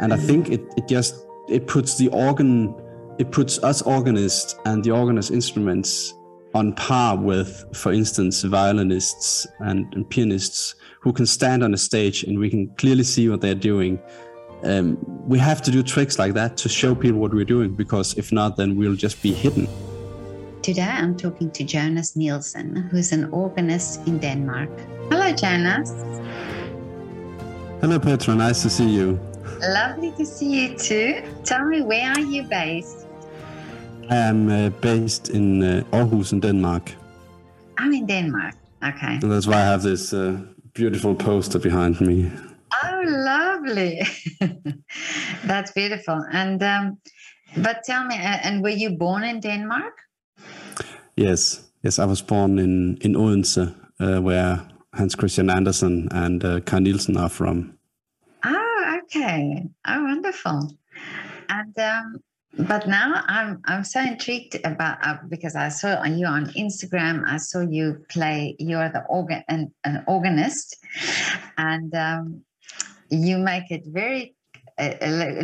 And I think it puts us organists and the organist instruments on par with, for instance, violinists and pianists who can stand on a stage and we can clearly see what they're doing. We have to do tricks like that to show people what we're doing, because if not, then we'll just be hidden. Today I'm talking to Jonas Nielsen, who's an organist in Denmark. Hello, Jonas. Hello, Petra. Nice to see you. Lovely to see you too. Tell me, where are you based? I am based in Aarhus in Denmark. I'm in Denmark, okay. And that's why I have this beautiful poster behind me. Oh, lovely. That's beautiful. And but tell me, and were you born in Denmark? Yes, I was born in Odense, where Hans Christian Andersen and Carl Nielsen are from. Okay. Oh, wonderful. And but now I'm so intrigued about because I saw you on Instagram. I saw you play. You're the an organist, and you make it very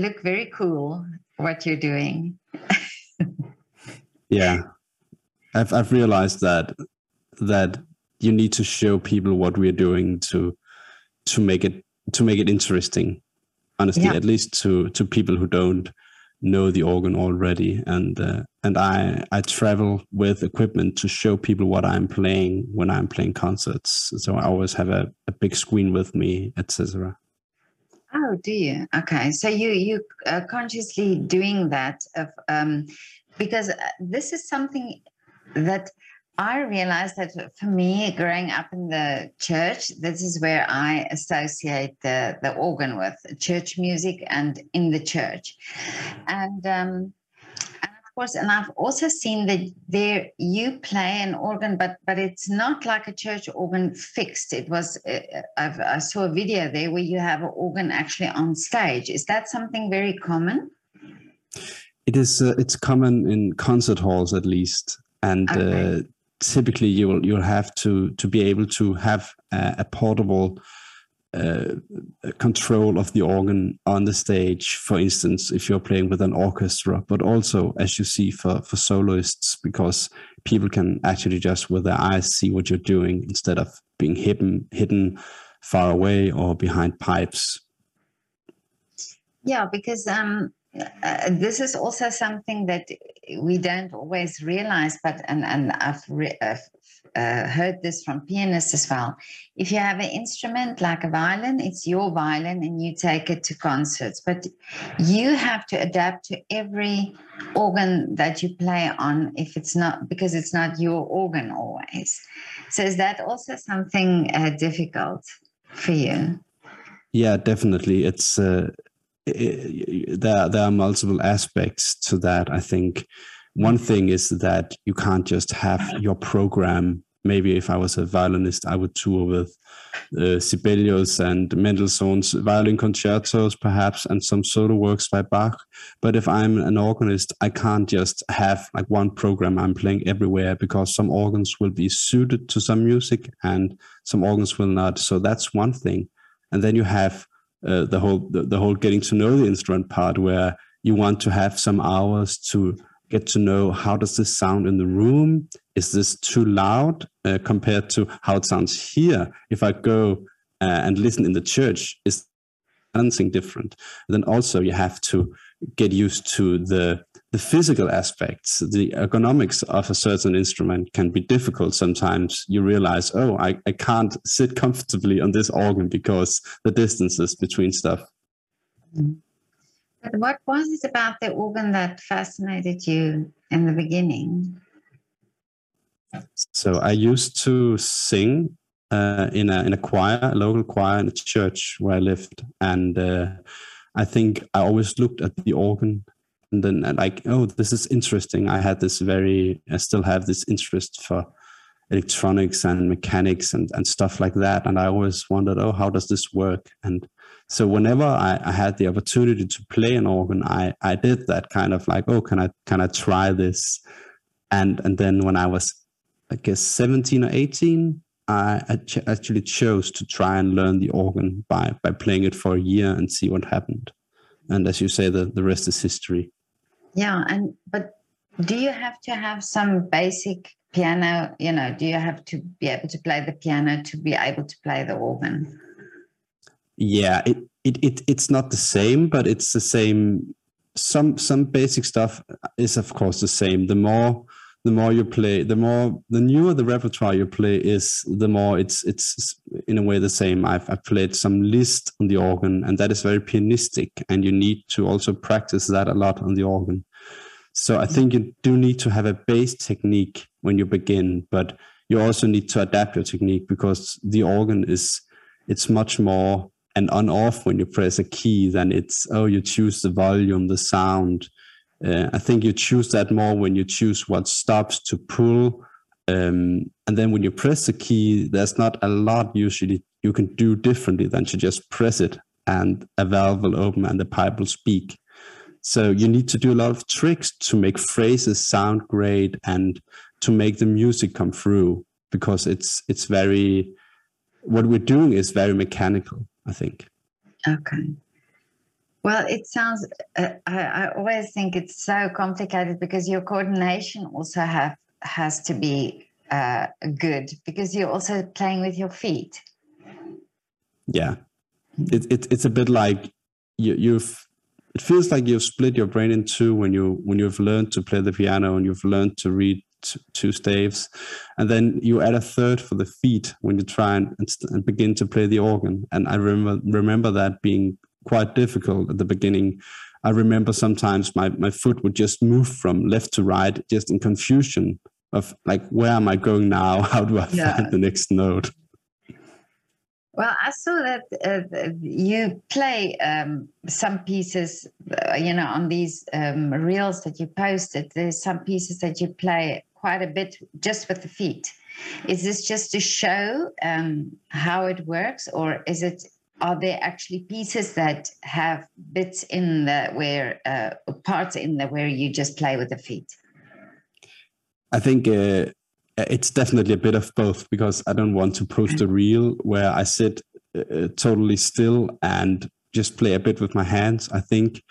look very cool what you're doing. Yeah, I've realized that you need to show people what we're doing to make it interesting. Honestly, yeah. At least to people who don't know the organ already. And I travel with equipment to show people what I'm playing when I'm playing concerts. So I always have a big screen with me, etc. Oh, do you? Okay. So you are consciously doing that because this is something that I realized that for me, growing up in the church, this is where I associate the organ with, church music and in the church. And of course, and I've also seen that there you play an organ, but it's not like a church organ fixed. It was, I saw a video there where you have an organ actually on stage. Is that something very common? It is, it's common in concert halls at least. And okay. Typically, you'll have to be able to have a portable control of the organ on the stage, for instance, if you're playing with an orchestra, but also, as you see, for soloists, because people can actually just with their eyes see what you're doing instead of being hidden far away or behind pipes. Yeah, because... this is also something that we don't always realize, but and I've heard this from pianists as well. If you have an instrument like a violin, it's your violin and you take it to concerts, but you have to adapt to every organ that you play on because it's not your organ always. So is that also something difficult for you? Yeah, definitely. It's... There are multiple aspects to that. I think one thing is that you can't just have your program. Maybe if I was a violinist, I would tour with Sibelius and Mendelssohn's violin concertos, perhaps, and some solo works by Bach. But if I'm an organist, I can't just have like one program I'm playing everywhere, because some organs will be suited to some music and some organs will not. So that's one thing. And then you have the whole getting to know the instrument part, where you want to have some hours to get to know how does this sound in the room. Is this too loud compared to how it sounds here? If I go and listen in the church, is something different? And then also you have to get used to the physical aspects. The ergonomics of a certain instrument can be difficult sometimes. You realize, I can't sit comfortably on this organ because the distances between stuff. But what was it about the organ that fascinated you in the beginning? So I used to sing in a choir, a local choir in a church where I lived. And I think I always looked at the organ and then like, oh, this is interesting. I still have this interest for electronics and mechanics and stuff like that. And I always wondered, how does this work? And so whenever I had the opportunity to play an organ, I did that kind of like, can I try this? And then when I was, I guess, 17 or 18, I actually chose to try and learn the organ by playing it for a year and see what happened. And as you say, the rest is history. Yeah, but do you have to have some basic piano? You know, do you have to be able to play the piano to be able to play the organ? Yeah, it's not the same, but it's the same. Some basic stuff is of course the same. The more you play, the newer the repertoire you play is, the more it's in a way the same. I've played some Liszt on the organ, and that is very pianistic, and you need to also practice that a lot on the organ. So I think you do need to have a base technique when you begin, but you also need to adapt your technique, because the organ it's much more an on-off when you press a key than it's, you choose the volume, the sound. I think you choose that more when you choose what stops to pull. And then when you press the key, there's not a lot usually you can do differently than to just press it and a valve will open and the pipe will speak. So you need to do a lot of tricks to make phrases sound great and to make the music come through, because it's very, what we're doing is very mechanical, I think. Okay. Well, it sounds, I always think it's so complicated, because your coordination also has to be good, because you're also playing with your feet. Yeah. It's a bit like it feels like you've split your brain in two when you've learned to play the piano and you've learned to read two staves, and then you add a third for the feet when you try and begin to play the organ. And I remember that being quite difficult at the beginning. I remember sometimes my foot would just move from left to right, just in confusion of like, where am I going now? How do I find the next note? Well, I saw that you play some pieces, on these reels that you posted. There's some pieces that you play quite a bit just with the feet. Is this just to show how it works, or are there actually pieces that have bits in the parts in the where you just play with the feet? I think. It's definitely a bit of both, because I don't want to post a reel where I sit totally still and just play a bit with my hands. I think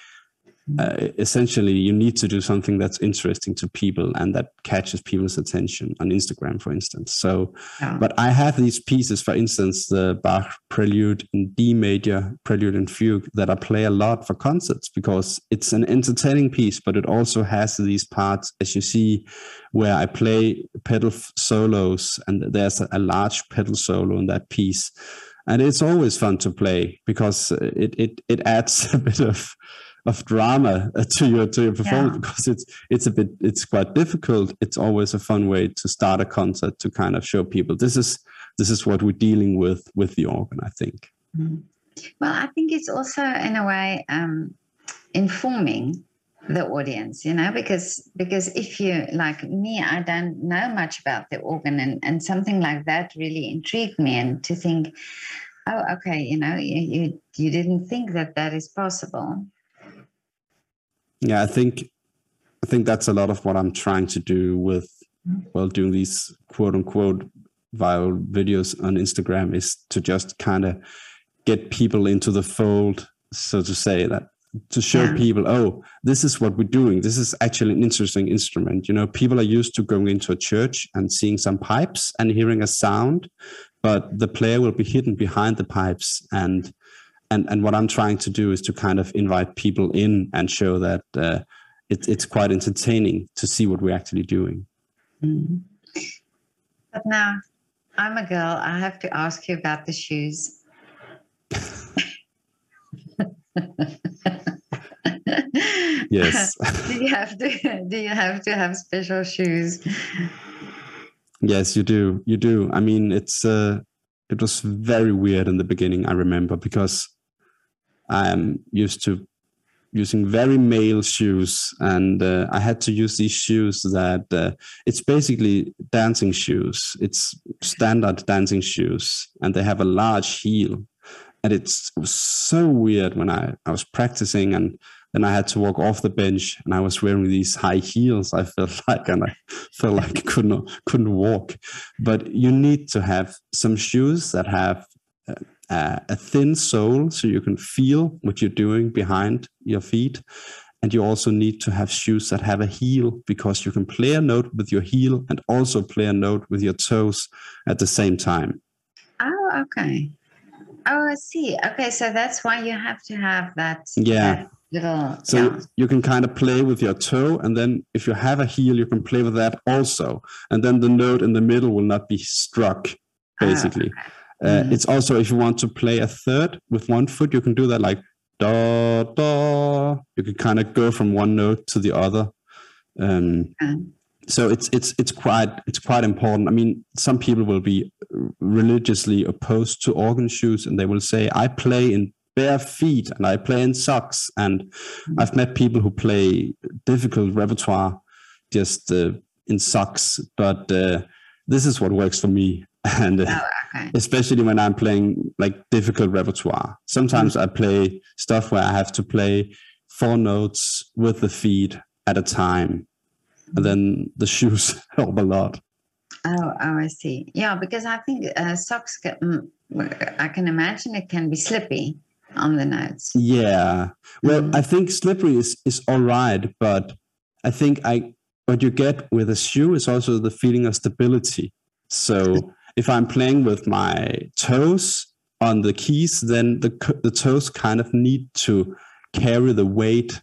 essentially you need to do something that's interesting to people and that catches people's attention on Instagram, for instance. So, But I have these pieces, for instance, the Bach Prelude in D major, Prelude and Fugue, that I play a lot for concerts, because it's an entertaining piece, but it also has these parts, as you see, where I play pedal solos, and there's a large pedal solo in that piece. And it's always fun to play, because it adds a bit of drama to your performance, because it's quite difficult. It's always a fun way to start a concert, to kind of show people this is what we're dealing with the organ, I think. Well, I think it's also in a way informing the audience, because if you, like me, I don't know much about the organ, and something like that really intrigued me, and to think, you didn't think that is possible. Yeah, I think that's a lot of what I'm trying to do with, doing these quote unquote viral videos on Instagram, is to just kind of get people into the fold, so to say, that to show people, this is what we're doing. This is actually an interesting instrument. People are used to going into a church and seeing some pipes and hearing a sound, but the player will be hidden behind the pipes. And what I'm trying to do is to kind of invite people in and show that it's quite entertaining to see what we're actually doing. Mm-hmm. But now, I'm a girl. I have to ask you about the shoes. Yes. Do you have to have special shoes? Yes, you do. You do. I mean, it was very weird in the beginning, I remember, because I am used to using very male shoes, and I had to use these shoes that it's basically dancing shoes. It's standard dancing shoes, and they have a large heel. And it was so weird when I was practicing, and then I had to walk off the bench, and I was wearing these high heels. I felt like I couldn't walk. But you need to have some shoes that have a thin sole so you can feel what you're doing behind your feet. And you also need to have shoes that have a heel, because you can play a note with your heel and also play a note with your toes at the same time. Oh, okay. Oh, I see. Okay, so that's why you have to have that. Yeah. You can kind of play with your toe, and then if you have a heel, you can play with that also. And then the note in the middle will not be struck, basically. Oh, okay. It's also, if you want to play a third with one foot, you can do that like da, da. You can kind of go from one note to the other. So it's quite important. I mean, some people will be religiously opposed to organ shoes, and they will say, I play in bare feet and I play in socks. And I've met people who play difficult repertoire just in socks, but this is what works for me. And especially when I'm playing like difficult repertoire, sometimes I play stuff where I have to play four notes with the feet at a time. And then the shoes help a lot. Oh, I see. Yeah, because I think socks, I can imagine it can be slippy on the notes. Yeah. Well, I think slippery is all right, but I think what you get with a shoe is also the feeling of stability. So if I'm playing with my toes on the keys, then the toes kind of need to carry the weight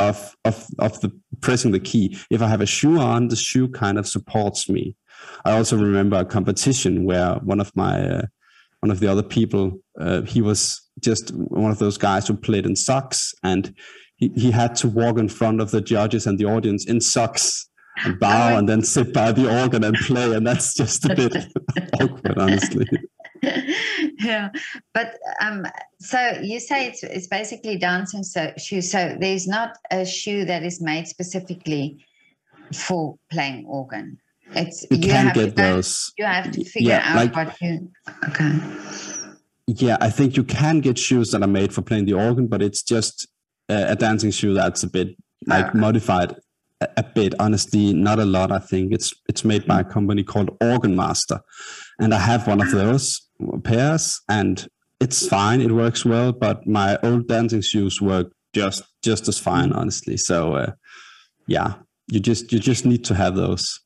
of the pressing the key. If I have a shoe on, the shoe kind of supports me. I also remember a competition where one of the other people, he was just one of those guys who played in socks, and he had to walk in front of the judges and the audience in socks and bow and then sit by the organ and play, and that's just a bit awkward, honestly. Yeah, but so you say it's basically dancing shoes. So there's not a shoe that is made specifically for playing organ. You can get those. You have to figure out what you. Okay. Yeah, I think you can get shoes that are made for playing the organ, but it's just a dancing shoe that's a bit modified. A bit, honestly, not a lot. I think it's made by a company called Organ Master, and I have one of those pairs, and it's fine. It works well, but my old dancing shoes work just as fine, honestly. So, you just need to have those.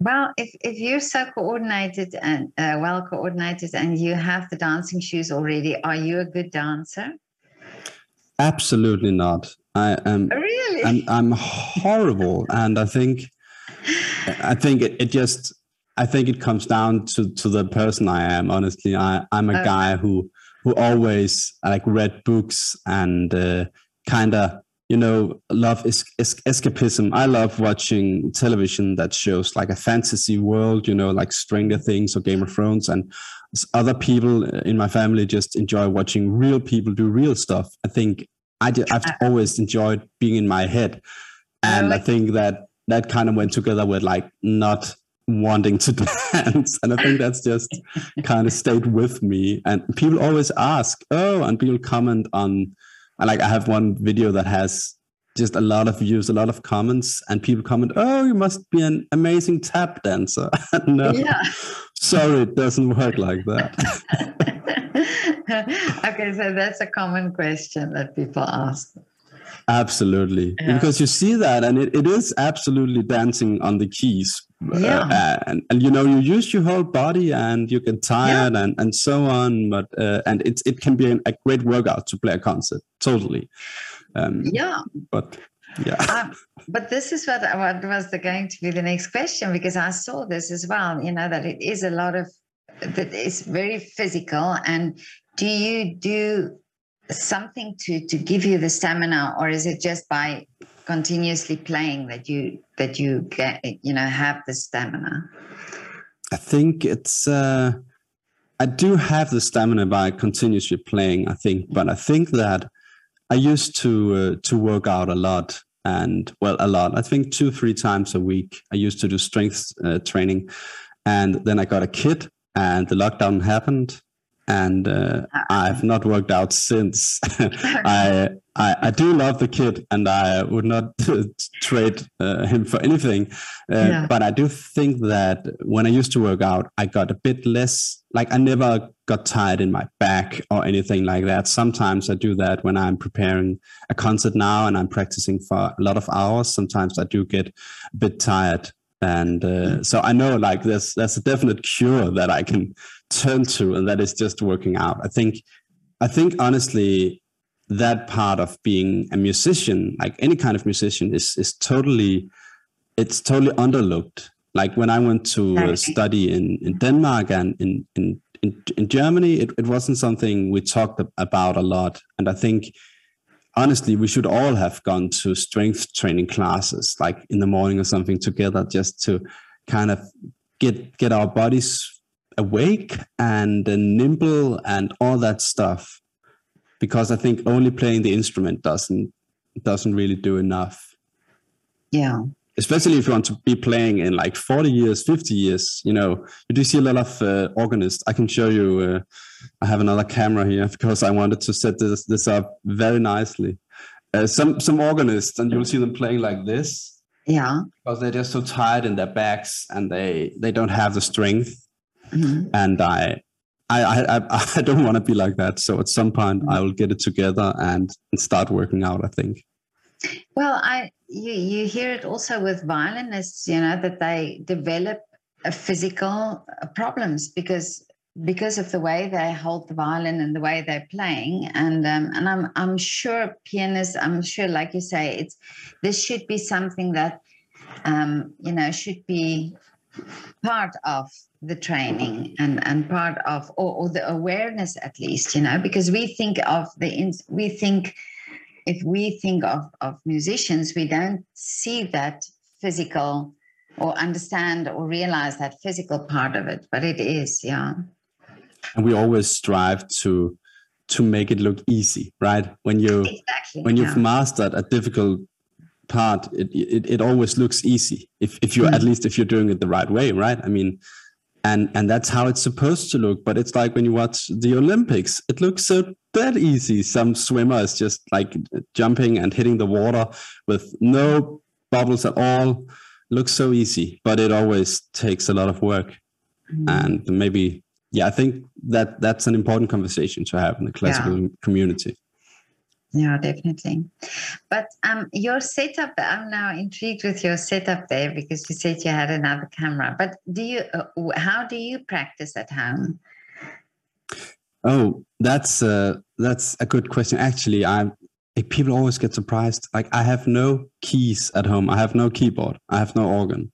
Well, if you're so coordinated and well coordinated, and you have the dancing shoes already, are you a good dancer? Absolutely not. I am. Really? I'm horrible, and I think it comes down to the person I am. Honestly, I'm a guy who always like read books and kind of love escapism. I love watching television that shows like a fantasy world, like Stranger Things or Game of Thrones, and other people in my family just enjoy watching real people do real stuff. I think I've always enjoyed being in my head. And I think that kind of went together with like not wanting to dance. And I think that's just kind of stayed with me. And people always ask, and people comment on, like I have one video that has just a lot of views, a lot of comments, and people comment, you must be an amazing tap dancer. No, sorry, it doesn't work like that. Okay, so that's a common question that people ask. Absolutely. Yeah. Because you see that, and it is absolutely dancing on the keys. Yeah. And you use your whole body and you get tired and so on. But and it can be a great workout to play a concert. Totally. But this is what was going to be the next question, because I saw this as well, that it is a lot of, that is very physical. And do you do something to give you the stamina, or is it just by continuously playing that you get, have the stamina? I think it's I do have the stamina by continuously playing, I think, but I think that I used to work out a lot. And a lot, I think 2-3 times a week I used to do strength training, and then I got a kid. And the lockdown happened, and I've not worked out since. I I do love the kid, and I would not trade him for anything. But I do think that when I used to work out, I got a bit less, like I never got tired in my back or anything like that. Sometimes I do that when I'm preparing a concert now and I'm practicing for a lot of hours. Sometimes I do get a bit tired. And so I know like there's a definite cure that I can turn to, and that is just working out. I think honestly, that part of being a musician, like any kind of musician, is totally underlooked. Like when I went to study in Denmark and in Germany, it wasn't something we talked about a lot. And I think honestly, we should all have gone to strength training classes, like in the morning or something together, just to kind of get our bodies awake and nimble and all that stuff. Because I think only playing the instrument doesn't really do enough. Yeah. Especially if you want to be playing in like 40 years, 50 years, you know, you do see a lot of organists. I can show you, I have another camera here because I wanted to set this up very nicely. Some organists, and you'll see them playing like this. Yeah. Because they're just so tired in their backs and they don't have the strength. Mm-hmm. And I don't want to be like that. So at some point I will get it together and start working out, I think. Well, you hear it also with violinists, you know, that they develop physical problems because of the way they hold the violin and the way they're playing. And I'm sure pianists, I'm sure, like you say, this should be something that, you know, should be part of the training and part of or the awareness, at least, you know, because if we think of musicians, we don't see that physical or understand or realize that physical part of it, but it is, yeah. And we always strive to make it look easy, right? When you've mastered a difficult part, it always looks easy if you at least if you're doing it the right way, right? I mean, and that's how it's supposed to look. But it's like when you watch the Olympics, it looks so that easy. Some swimmer is just like jumping and hitting the water with no bubbles at all. Looks so easy, but it always takes a lot of work. And maybe, yeah, I think that's an important conversation to have in the classical community. Yeah, definitely. But your setup, I'm now intrigued with your setup there because you said you had another camera. But do you? How do you practice at home? Oh, that's a good question. Actually, people always get surprised. Like I have no keys at home. I have no keyboard. I have no organ.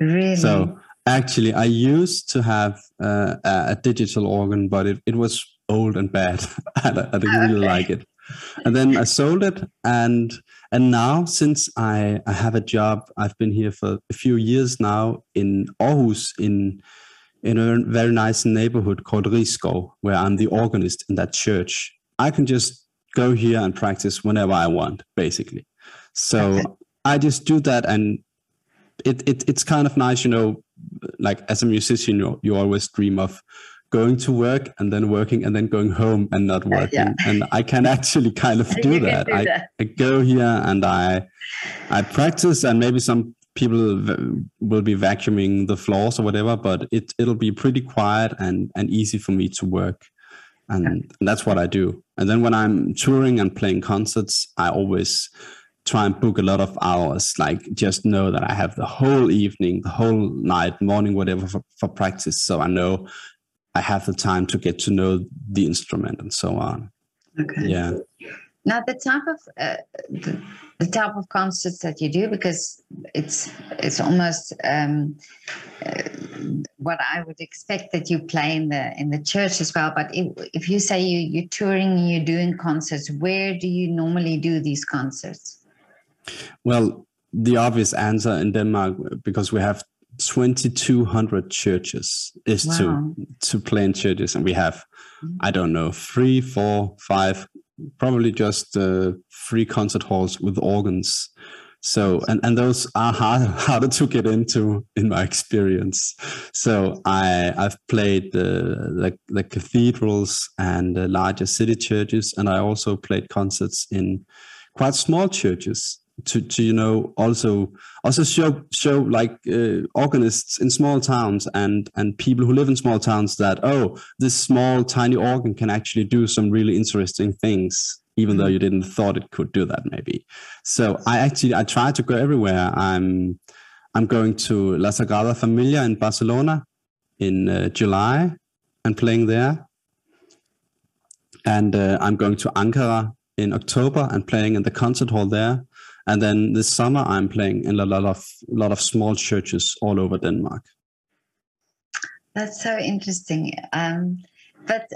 Really? So actually, I used to have a digital organ, but it was old and bad. I didn't really like it. And then I sold it, and now since I have a job, I've been here for a few years now in Aarhus in a very nice neighborhood called Risko, where I'm the organist in that church. I can just go here and practice whenever I want, basically. So I just do that, and it's kind of nice, you know, like as a musician, you always dream of going to work and then working and then going home and not working. And I can actually kind of do that. I go here and I practice, and maybe some people will be vacuuming the floors or whatever, but it'll be pretty quiet and easy for me to work. And that's what I do. And then when I'm touring and playing concerts, I always try and book a lot of hours, like just know that I have the whole evening, the whole night, morning, whatever for practice. So I know I have the time to get to know the instrument and so on. Okay. Yeah. Now the type of concerts that you do, because it's almost what I would expect that you play in the church as well. But if you say you're touring, you're doing concerts, where do you normally do these concerts? Well, the obvious answer in Denmark, because we have 2,200 churches is to play in churches, and we have, I don't know, 3, 4, 5, probably just 3 concert halls with organs. So, and those are harder to get into in my experience. So I've played the cathedrals and the larger city churches, and I also played concerts in quite small churches to you know, also show like organists in small towns and people who live in small towns that, oh, this small tiny organ can actually do some really interesting things, even though you didn't thought it could do that maybe. So I try to go everywhere. I'm going to La Sagrada Familia in Barcelona in July and playing there. And I'm going to Ankara in October and playing in the concert hall there. And then this summer I'm playing in a lot of small churches all over Denmark. That's so interesting. But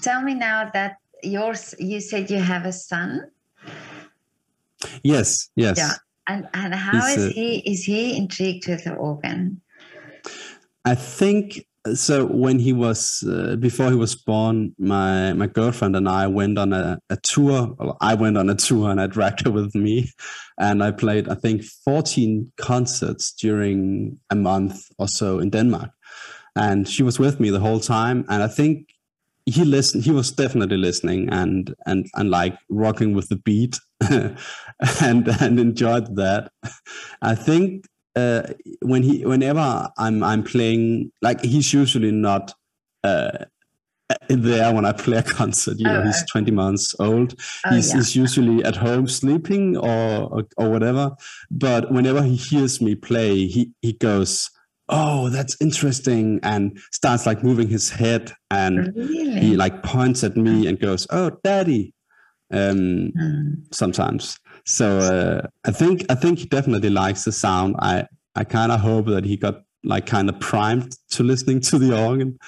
tell me now that yours, you said you have a son? Yes. Yeah. And how is he intrigued with the organ? I think so. When he was before he was born, my girlfriend and I went on a tour. I went on a tour and I dragged her with me, and I played, I think, 14 concerts during a month or so in Denmark, and she was with me the whole time. And I think he listened. He was definitely listening and like rocking with the beat and enjoyed that. I think whenever I'm playing, like, he's usually not there when I play a concert. You know, he's 20 months old. He's usually at home sleeping or whatever. But whenever he hears me play, he goes, oh, that's interesting, and starts like moving his head, and he like points at me and goes, oh, daddy, sometimes. So I think he definitely likes the sound. I kind of hope that he got like kind of primed to listening to the organ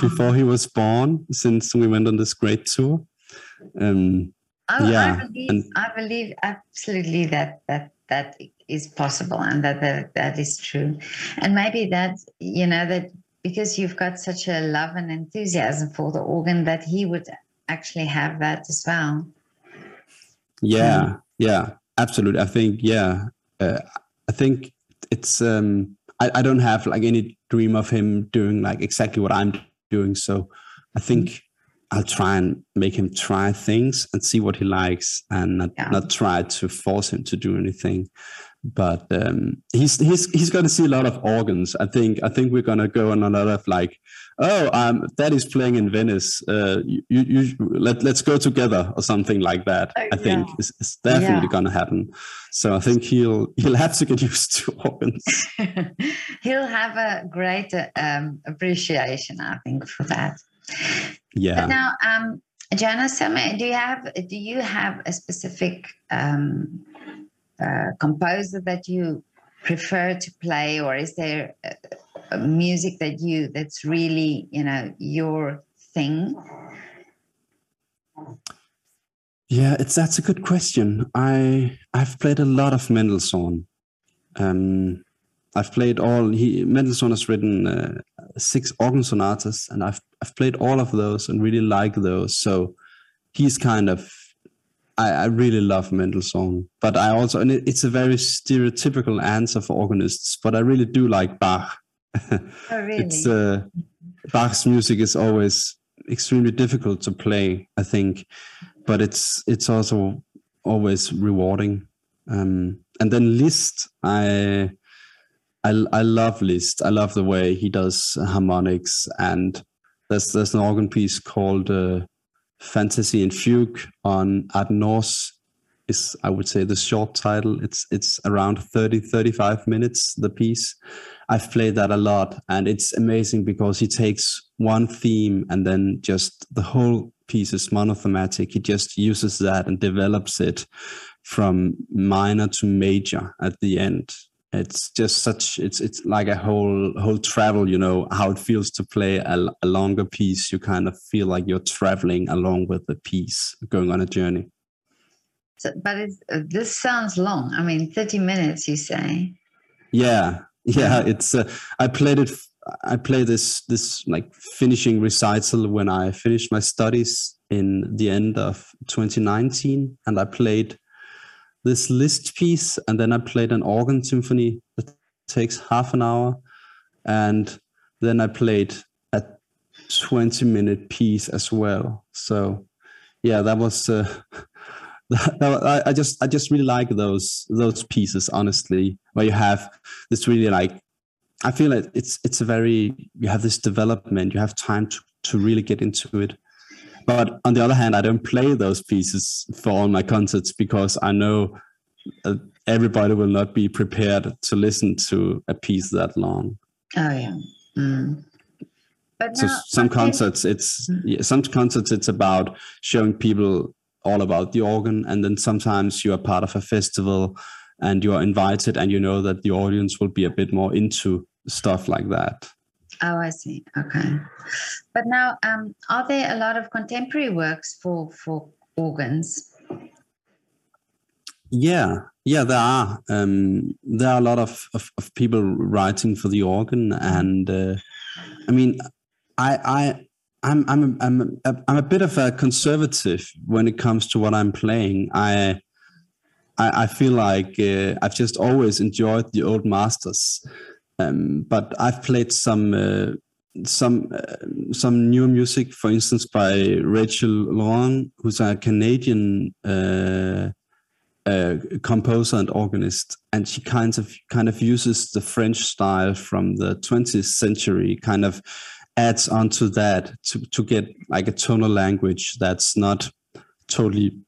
before he was born, since we went on this great tour. I believe absolutely that is possible, and that is true. And maybe that, you know, that because you've got such a love and enthusiasm for the organ, that he would actually have that as well. Yeah, absolutely. I think it's I don't have like any dream of him doing like exactly what I'm doing, so I think I'll try and make him try things and see what he likes, and not try to force him to do anything. But he's going to see a lot of organs. I think we're going to go on a lot of like, oh, daddy's playing in Venice. Let's go together or something like that. I think it's definitely going to happen. So I think he'll have to get used to organs. He'll have a great appreciation, I think, for that. Yeah. But now, Jonas, do you have a specific composer that you prefer to play, or is there a music that's really, you know, your thing? Yeah, that's a good question. I've played a lot of Mendelssohn. I've played Mendelssohn has written 6 organ sonatas, and I've played all of those and really like those. So he's kind of, I really love Mendelssohn, but I also, and it's a very stereotypical answer for organists, but I really do like Bach. Oh, really? Bach's music is always extremely difficult to play, I think, but it's also always rewarding. And then Liszt, I love Liszt. I love the way he does harmonics, and there's an organ piece called "Fantasy and Fugue" on Ad Nos. Is, I would say, the short title. It's around 30-35 minutes, the piece. I've played that a lot, and it's amazing because he takes one theme and then just the whole piece is monothematic. He just uses that and develops it from minor to major at the end. It's just such, it's like a whole travel, you know, how it feels to play a longer piece. You kind of feel like you're traveling along with the piece, going on a journey. So, but this sounds long. I mean, 30 minutes, you say? Yeah. It's I played this like finishing recital when I finished my studies in the end of 2019, and I played this Liszt piece, and then I played an organ symphony that takes half an hour, and then I played a 20-minute piece as well. So, yeah, that was. I just really like those pieces, honestly, where you have this really like. I feel like it's a very, you have this development, you have time to really get into it. But on the other hand, I don't play those pieces for all my concerts because I know everybody will not be prepared to listen to a piece that long. Oh yeah. Mm. But so some concerts it's about showing people all about the organ, and then sometimes you are part of a festival and you are invited and you know that the audience will be a bit more into stuff like that. Oh, I see. Okay. But now, are there a lot of contemporary works for organs? Yeah, there are. There are a lot of people writing for the organ, and I mean, I'm a bit of a conservative when it comes to what I'm playing. I feel like I've just always enjoyed the old masters. But I've played some new music, for instance, by Rachel Laurent, who's a Canadian composer and organist, and she kind of uses the French style from the 20th century, kind of adds onto that to get like a tonal language that's not totally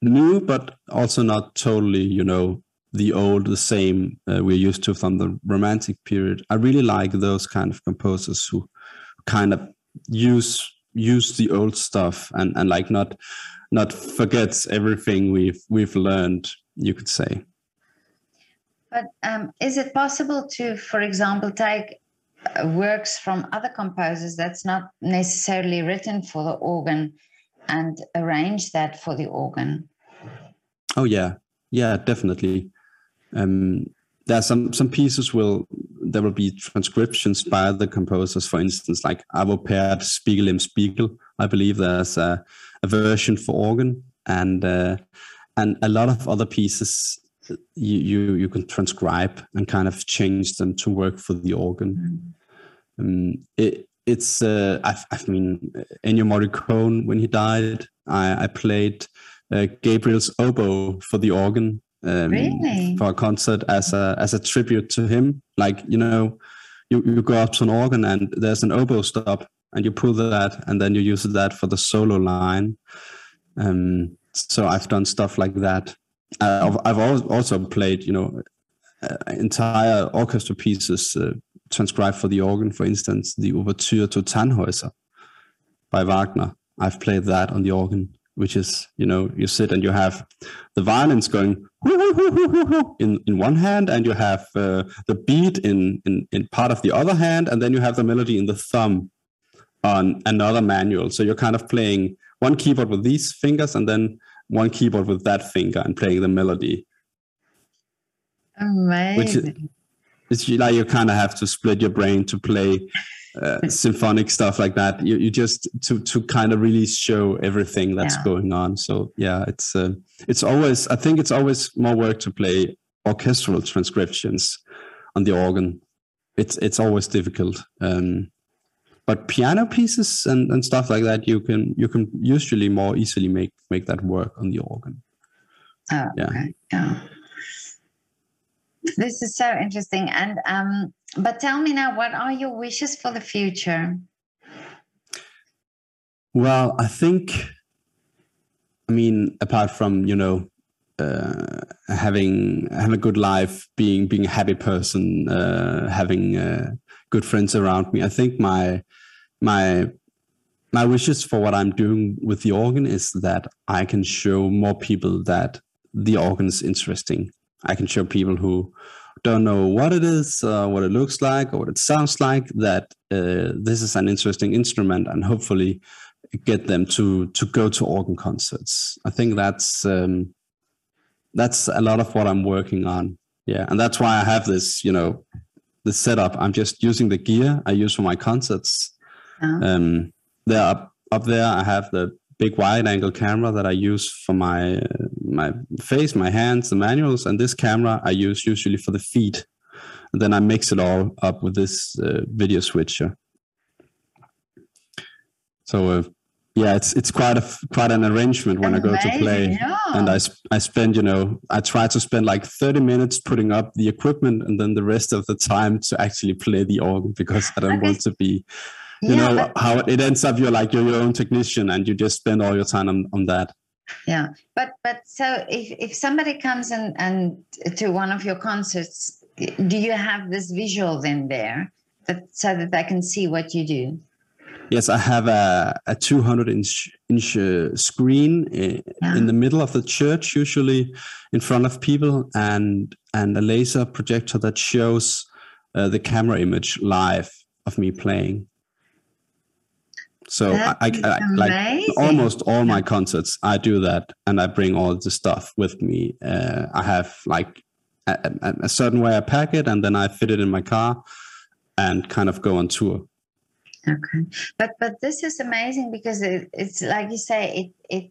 new, but also not totally, you know, the old, the same we're used to from the Romantic period. I really like those kind of composers who kind of use the old stuff and like not forgets everything we've learned, you could say. But is it possible to, for example, take works from other composers that's not necessarily written for the organ and arrange that for the organ? Oh, yeah. Yeah, definitely. There are some pieces there will be transcriptions by the composers. For instance, like Arvo Pärt, Spiegel im Spiegel. I believe there's a version for organ, and a lot of other pieces you can transcribe and kind of change them to work for the organ. It's I mean, Ennio Morricone, when he died, I played Gabriel's Oboe for the organ, really? For a concert as a tribute to him. Like, you know, you go up to an organ and there's an oboe stop and you pull that and then you use that for the solo line. So I've done stuff like that. I've also played, you know, entire orchestra pieces transcribed for the organ. For instance, the Overture to Tannhäuser by Wagner. I've played that on the organ, which is, you know, you sit and you have the violins going in one hand, and you have the beat in part of the other hand, and then you have the melody in the thumb on another manual. So you're kind of playing one keyboard with these fingers and then one keyboard with that finger and playing the melody. Amazing. It's like you kind of have to split your brain to play symphonic stuff like that. You just to kind of really show everything that's going on. So yeah, it's always, I think it's always more work to play orchestral transcriptions on the organ. It's always difficult. But piano pieces and stuff like that, you can usually more easily make that work on the organ. Oh, yeah. Okay. Yeah. This is so interesting. And but tell me now, what are your wishes for the future? Well, I mean, apart from, you know, having a good life, being a happy person, having good friends around me, I think my wishes for what I'm doing with the organ is that I can show more people that the organ is interesting. I can show people who don't know what it is, what it looks like, or what it sounds like, that this is an interesting instrument, and hopefully get them to go to organ concerts. I think that's a lot of what I'm working on. Yeah, and that's why I have this, you know, the setup. I'm just using the gear I use for my concerts. Yeah. There up there, I have the big wide-angle camera that I use for my my face, my hands, the manuals, and this camera I use usually for the feet. And then I mix it all up with this video switcher. So yeah, it's quite an arrangement when I go to play, yeah. And I spend, I try to spend like 30 minutes putting up the equipment and then the rest of the time to actually play the organ, because I don't want to be, how it ends up. You're like, you're your own technician and you just spend all your time on that. Yeah. But so if somebody comes and to one of your concerts, do you have this visual in there so that I can see what you do? Yes, I have a 200-inch screen in the middle of the church, usually in front of people, and a laser projector that shows the camera image live of me playing. So I like almost all my concerts, I do that, and I bring all the stuff with me. I have like a certain way I pack it, and then I fit it in my car and kind of go on tour. Okay, but this is amazing because it's like you say, it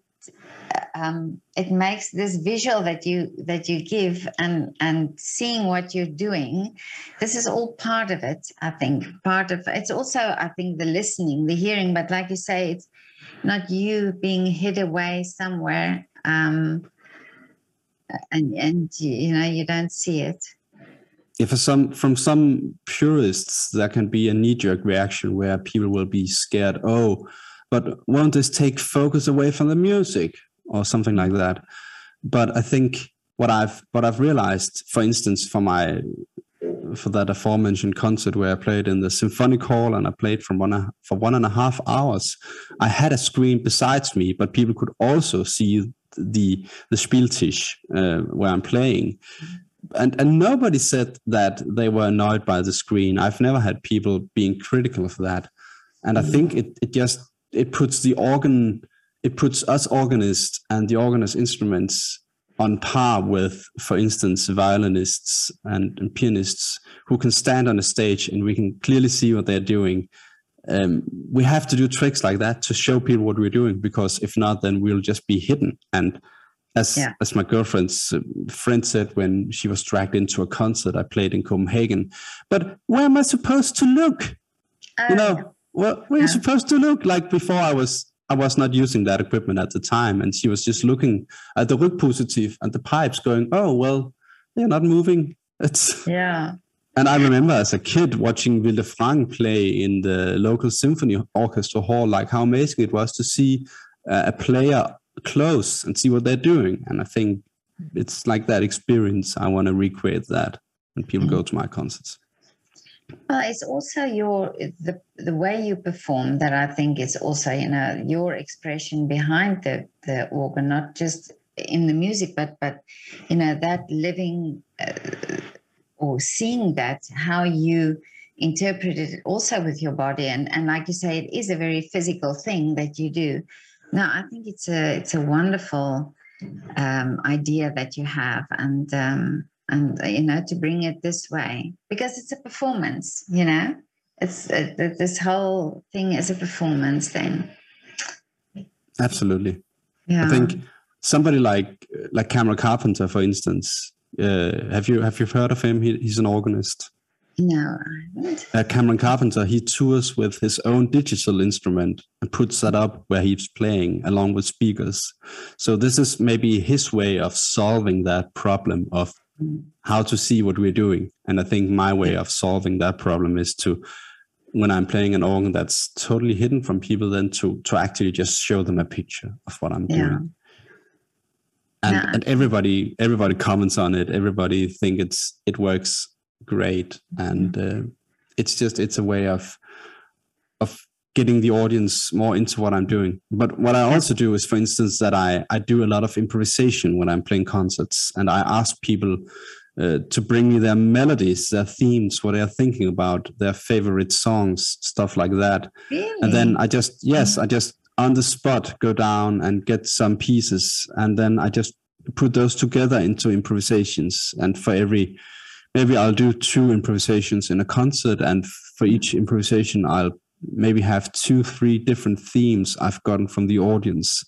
makes this visual that you give and seeing what you're doing. This is all part of it. I think part of it's also, I think, the listening, the hearing. But like you say, it's not you being hid away somewhere, and you don't see it. If from some purists, there can be a knee-jerk reaction where people will be scared. Oh, but won't this take focus away from the music or something like that? But I think what I've realized, for instance, for that aforementioned concert where I played in the symphonic hall and I played for 1.5 hours, I had a screen besides me, but people could also see the Spieltisch where I'm playing. And nobody said that they were annoyed by the screen. I've never had people being critical of that. And I think it just puts the organ, it puts us organists and the organist instruments on par with, for instance, violinists and pianists who can stand on a stage and we can clearly see what they're doing. We have to do tricks like that to show people what we're doing, because if not, then we'll just be hidden. And as my girlfriend's friend said when she was dragged into a concert I played in Copenhagen, but where am I supposed to look? Where are you supposed to look? Like before, I was not using that equipment at the time, and she was just looking at the rückpositiv and the pipes, going, "Oh well, they're not moving." It's yeah. And I remember as a kid watching Wilde Frank play in the local symphony orchestra hall, like how amazing it was to see a player close and see what they're doing. And I think it's like that experience. I want to recreate that when people go to my concerts. Well, it's also the way you perform that I think is also, your expression behind the organ, not just in the music, but that living or seeing that, how you interpret it also with your body. And like you say, it is a very physical thing that you do. No, I think it's a wonderful idea that you have, and to bring it this way, because it's a performance. It's this whole thing is a performance. Then, absolutely, yeah. I think somebody like Cameron Carpenter, for instance. Have you heard of him? He's an organist. No, I haven't. Cameron Carpenter, he tours with his own digital instrument and puts that up where he's playing along with speakers. So this is maybe his way of solving that problem of how to see what we're doing. And I think my way of solving that problem is to, when I'm playing an organ that's totally hidden from people, then to actually just show them a picture of what I'm doing. And everybody comments on it. Everybody think it works great, and it's a way of getting the audience more into what I'm doing. But what I also do is, for instance, that I do a lot of improvisation when I'm playing concerts, and I ask people to bring me their melodies, their themes, what they're thinking about, their favorite songs, stuff like that. Really? And then I just on the spot go down and get some pieces, and then I just put those together into improvisations. And for every Maybe I'll do 2 improvisations in a concert, and for each improvisation, I'll maybe have 2-3 different themes I've gotten from the audience.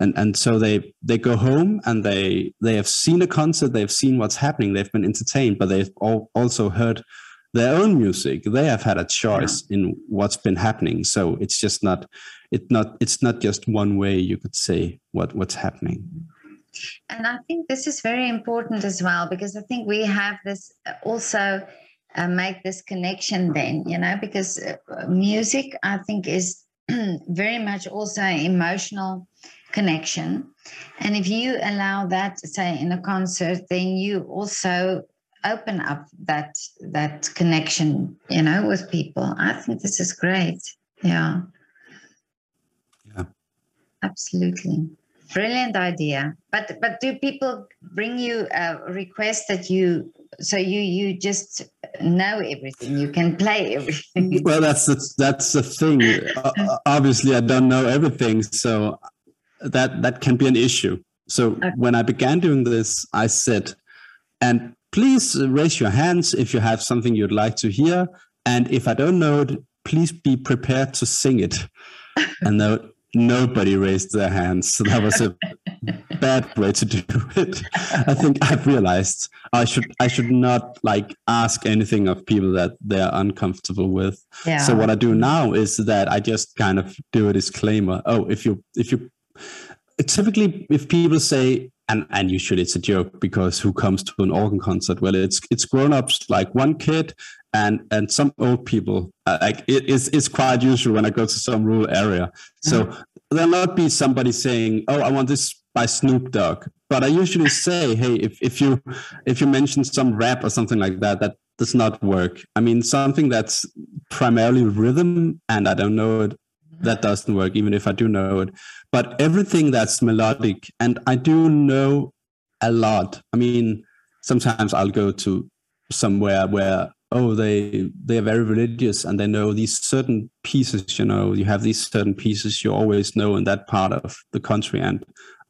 And so they go home and they have seen a concert, they've seen what's happening, they've been entertained, but they've also heard their own music. They have had a choice in what's been happening. So it's just not just one way, you could say, what's happening. And I think this is very important as well, because I think we have this also make this connection then, because music, I think, is very much also emotional connection. And if you allow that, say, in a concert, then you also open up that connection, with people. I think this is great. Yeah. Absolutely. Brilliant idea. But do people bring you a request that you just know everything, you can play everything? Well, that's the thing. Obviously, I don't know everything, so that can be an issue. So when I began doing this, I said, and please raise your hands if you have something you'd like to hear. And if I don't know it, please be prepared to sing it. And nobody raised their hands. So that was a bad way to do it. I think I've realized I should not ask anything of people that they're uncomfortable with. Yeah. So what I do now is that I just kind of do a disclaimer. Oh, if you typically, if people say, and usually it's a joke, because who comes to an organ concert? Well, it's grown-ups, like one kid and some old people. It's quite usual when I go to some rural area. So there'll not be somebody saying, oh, I want this by Snoop Dogg. But I usually say, hey, if you mention some rap or something like that, that does not work. I mean, something that's primarily rhythm and I don't know it, that doesn't work, even if I do know it. But everything that's melodic, and I do know a lot. I mean, sometimes I'll go to somewhere where, they are very religious and they know these certain pieces, you have these certain pieces you always know in that part of the country. And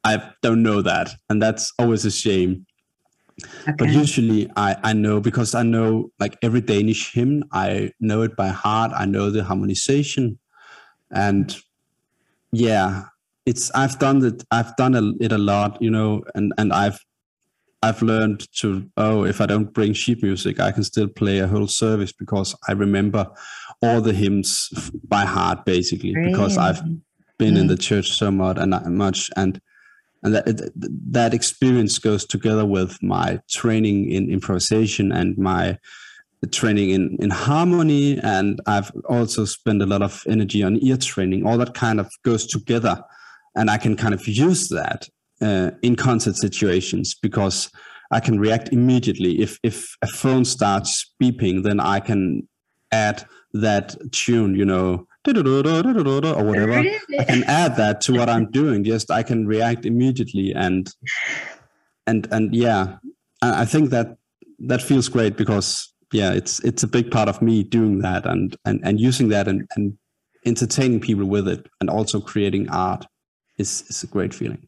I don't know that. And that's always a shame. Okay. But usually I know, because I know every Danish hymn, I know it by heart. I know the harmonization. And I've done it a lot, and I've learned to, if I don't bring sheet music, I can still play a whole service because I remember all the hymns by heart, basically. Brilliant. Because I've been in the church so much, and that experience goes together with my training in improvisation and my training in harmony, and I've also spent a lot of energy on ear training. All that kind of goes together, and I can kind of use that in concert situations, because I can react immediately. If a phone starts beeping, then I can add that tune, or whatever. I can add that to what I'm doing. Just I can react immediately, and yeah, I think that feels great, because yeah, it's a big part of me doing that and using that and entertaining people with it, and also creating art is a great feeling.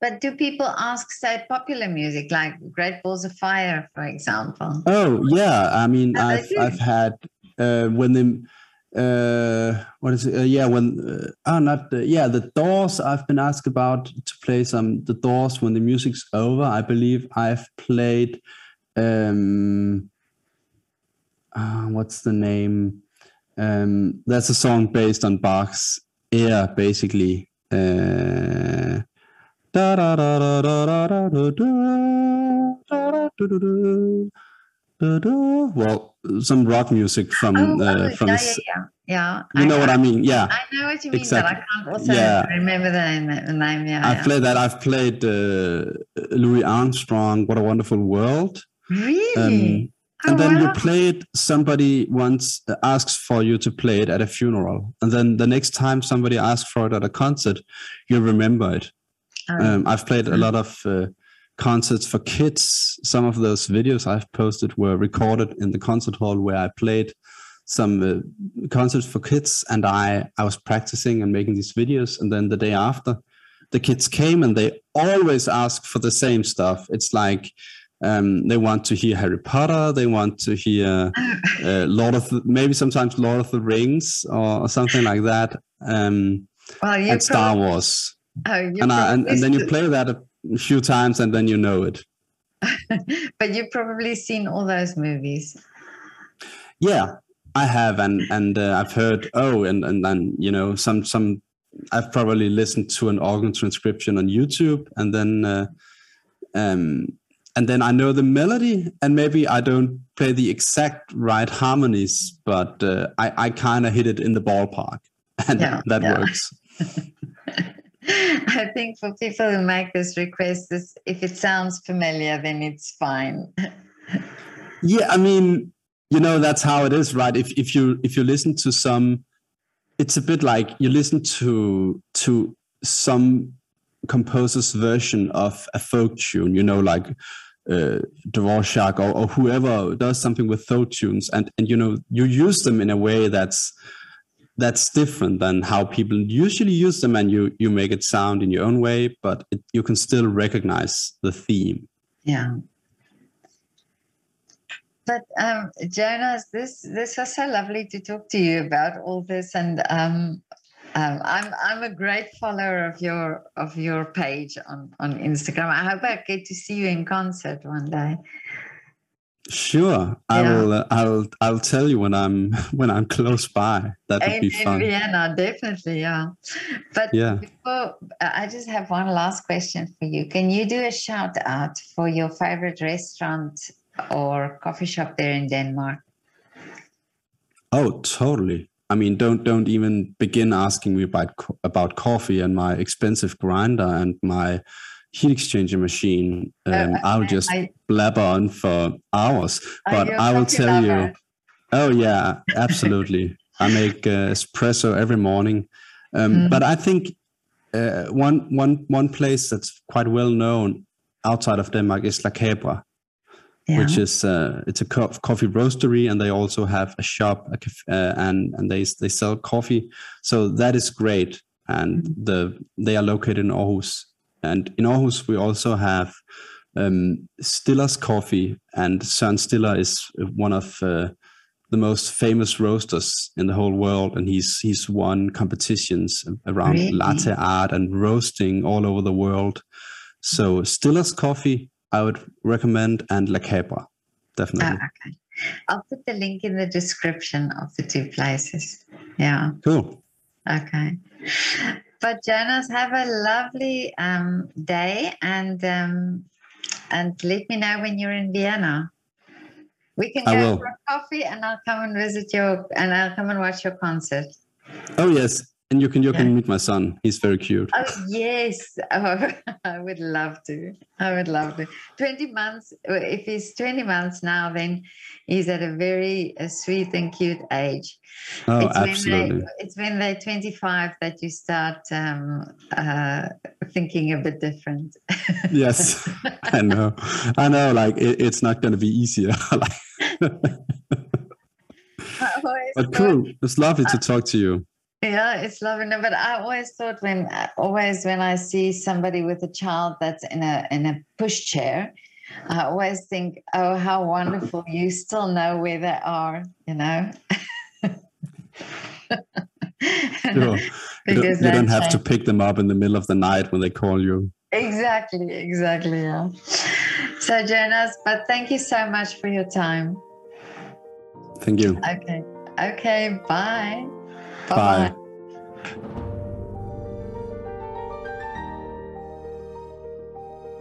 But do people ask, say, popular music like Great Balls of Fire, for example? Oh yeah, I mean, I've had when they what is it? The Doors. I've been asked about to play some The Doors when the music's over. I believe I've played. What's the name? That's a song based on Bach's air, basically. Well, some rock music from. Yeah. You know what I mean? Yeah. I know what you mean, exactly. But I can't also remember the name. Yeah. I've played that. I've played Louis Armstrong. What a Wonderful World. Really. And then you play it, somebody once asks for you to play it at a funeral. And then the next time somebody asks for it at a concert, you remember it. I've played a lot of concerts for kids. Some of those videos I've posted were recorded in the concert hall where I played some concerts for kids. And I was practicing and making these videos. And then the day after, the kids came and they always ask for the same stuff. It's like... they want to hear Harry Potter. They want to hear Lord of the Rings or something like that. Star Wars. And then you play that a few times and then you know it. But you've probably seen all those movies. Yeah, I have, and I've heard. Oh, and you know, some. I've probably listened to an organ transcription on YouTube, and then I know the melody, and maybe I don't play the exact right harmonies, but I kind of hit it in the ballpark, and that works. I think for people who make this request, if it sounds familiar, then it's fine. Yeah, I mean, you know, that's how it is, right? If you listen to some, it's a bit like you listen to some composer's version of a folk tune, you know, like Dvorak or whoever does something with folk tunes, and you know, you use them in a way that's different than how people usually use them, and you make it sound in your own way, but you can still recognize the theme. Yeah. But Jonas, this was so lovely to talk to you about all this, and I'm a great follower of your page on Instagram. I hope I get to see you in concert one day. Sure, yeah. I will. I'll tell you when I'm close by. That would be fun. In Vienna, definitely. Yeah, but before, I just have one last question for you. Can you do a shout out for your favorite restaurant or coffee shop there in Denmark? Oh, totally. I mean, don't even begin asking me about coffee and my expensive grinder and my heat exchanger machine. Okay. I'll just blabber on for hours. But I will tell you. Oh yeah, absolutely. I make espresso every morning. But I think one place that's quite well known outside of Denmark is La Cabra. Yeah. Which is it's a coffee roastery, and they also have a shop, and they sell coffee. So that is great, and they are located in Aarhus. And in Aarhus, we also have Stiller's Coffee, and Søren Stiller is one of the most famous roasters in the whole world, and he's won competitions around latte art and roasting all over the world. So Stiller's Coffee, I would recommend, and La Cabra, definitely. Oh, okay. I'll put the link in the description of the two places. Yeah. Cool. Okay. But Jonas, have a lovely day, and let me know when you're in Vienna. We can go for a coffee, and I'll come and visit you, and I'll come and watch your concert. Oh yes. And you can meet my son. He's very cute. Oh, yes. Oh, I would love to. 20 months. If he's 20 months now, then he's at a very sweet and cute age. Oh, absolutely. It's when they're 25 that you start thinking a bit different. Yes, I know. Like, it's not going to be easier. But cool. It's lovely to talk to you. Yeah, it's lovely. But I always thought when I see somebody with a child that's in a pushchair, I always think, oh, how wonderful! You still know where they are, you know. Sure. You don't have to pick them up in the middle of the night when they call you. Exactly. Yeah. So, Jonas, but thank you so much for your time. Thank you. Okay. Bye. Bye.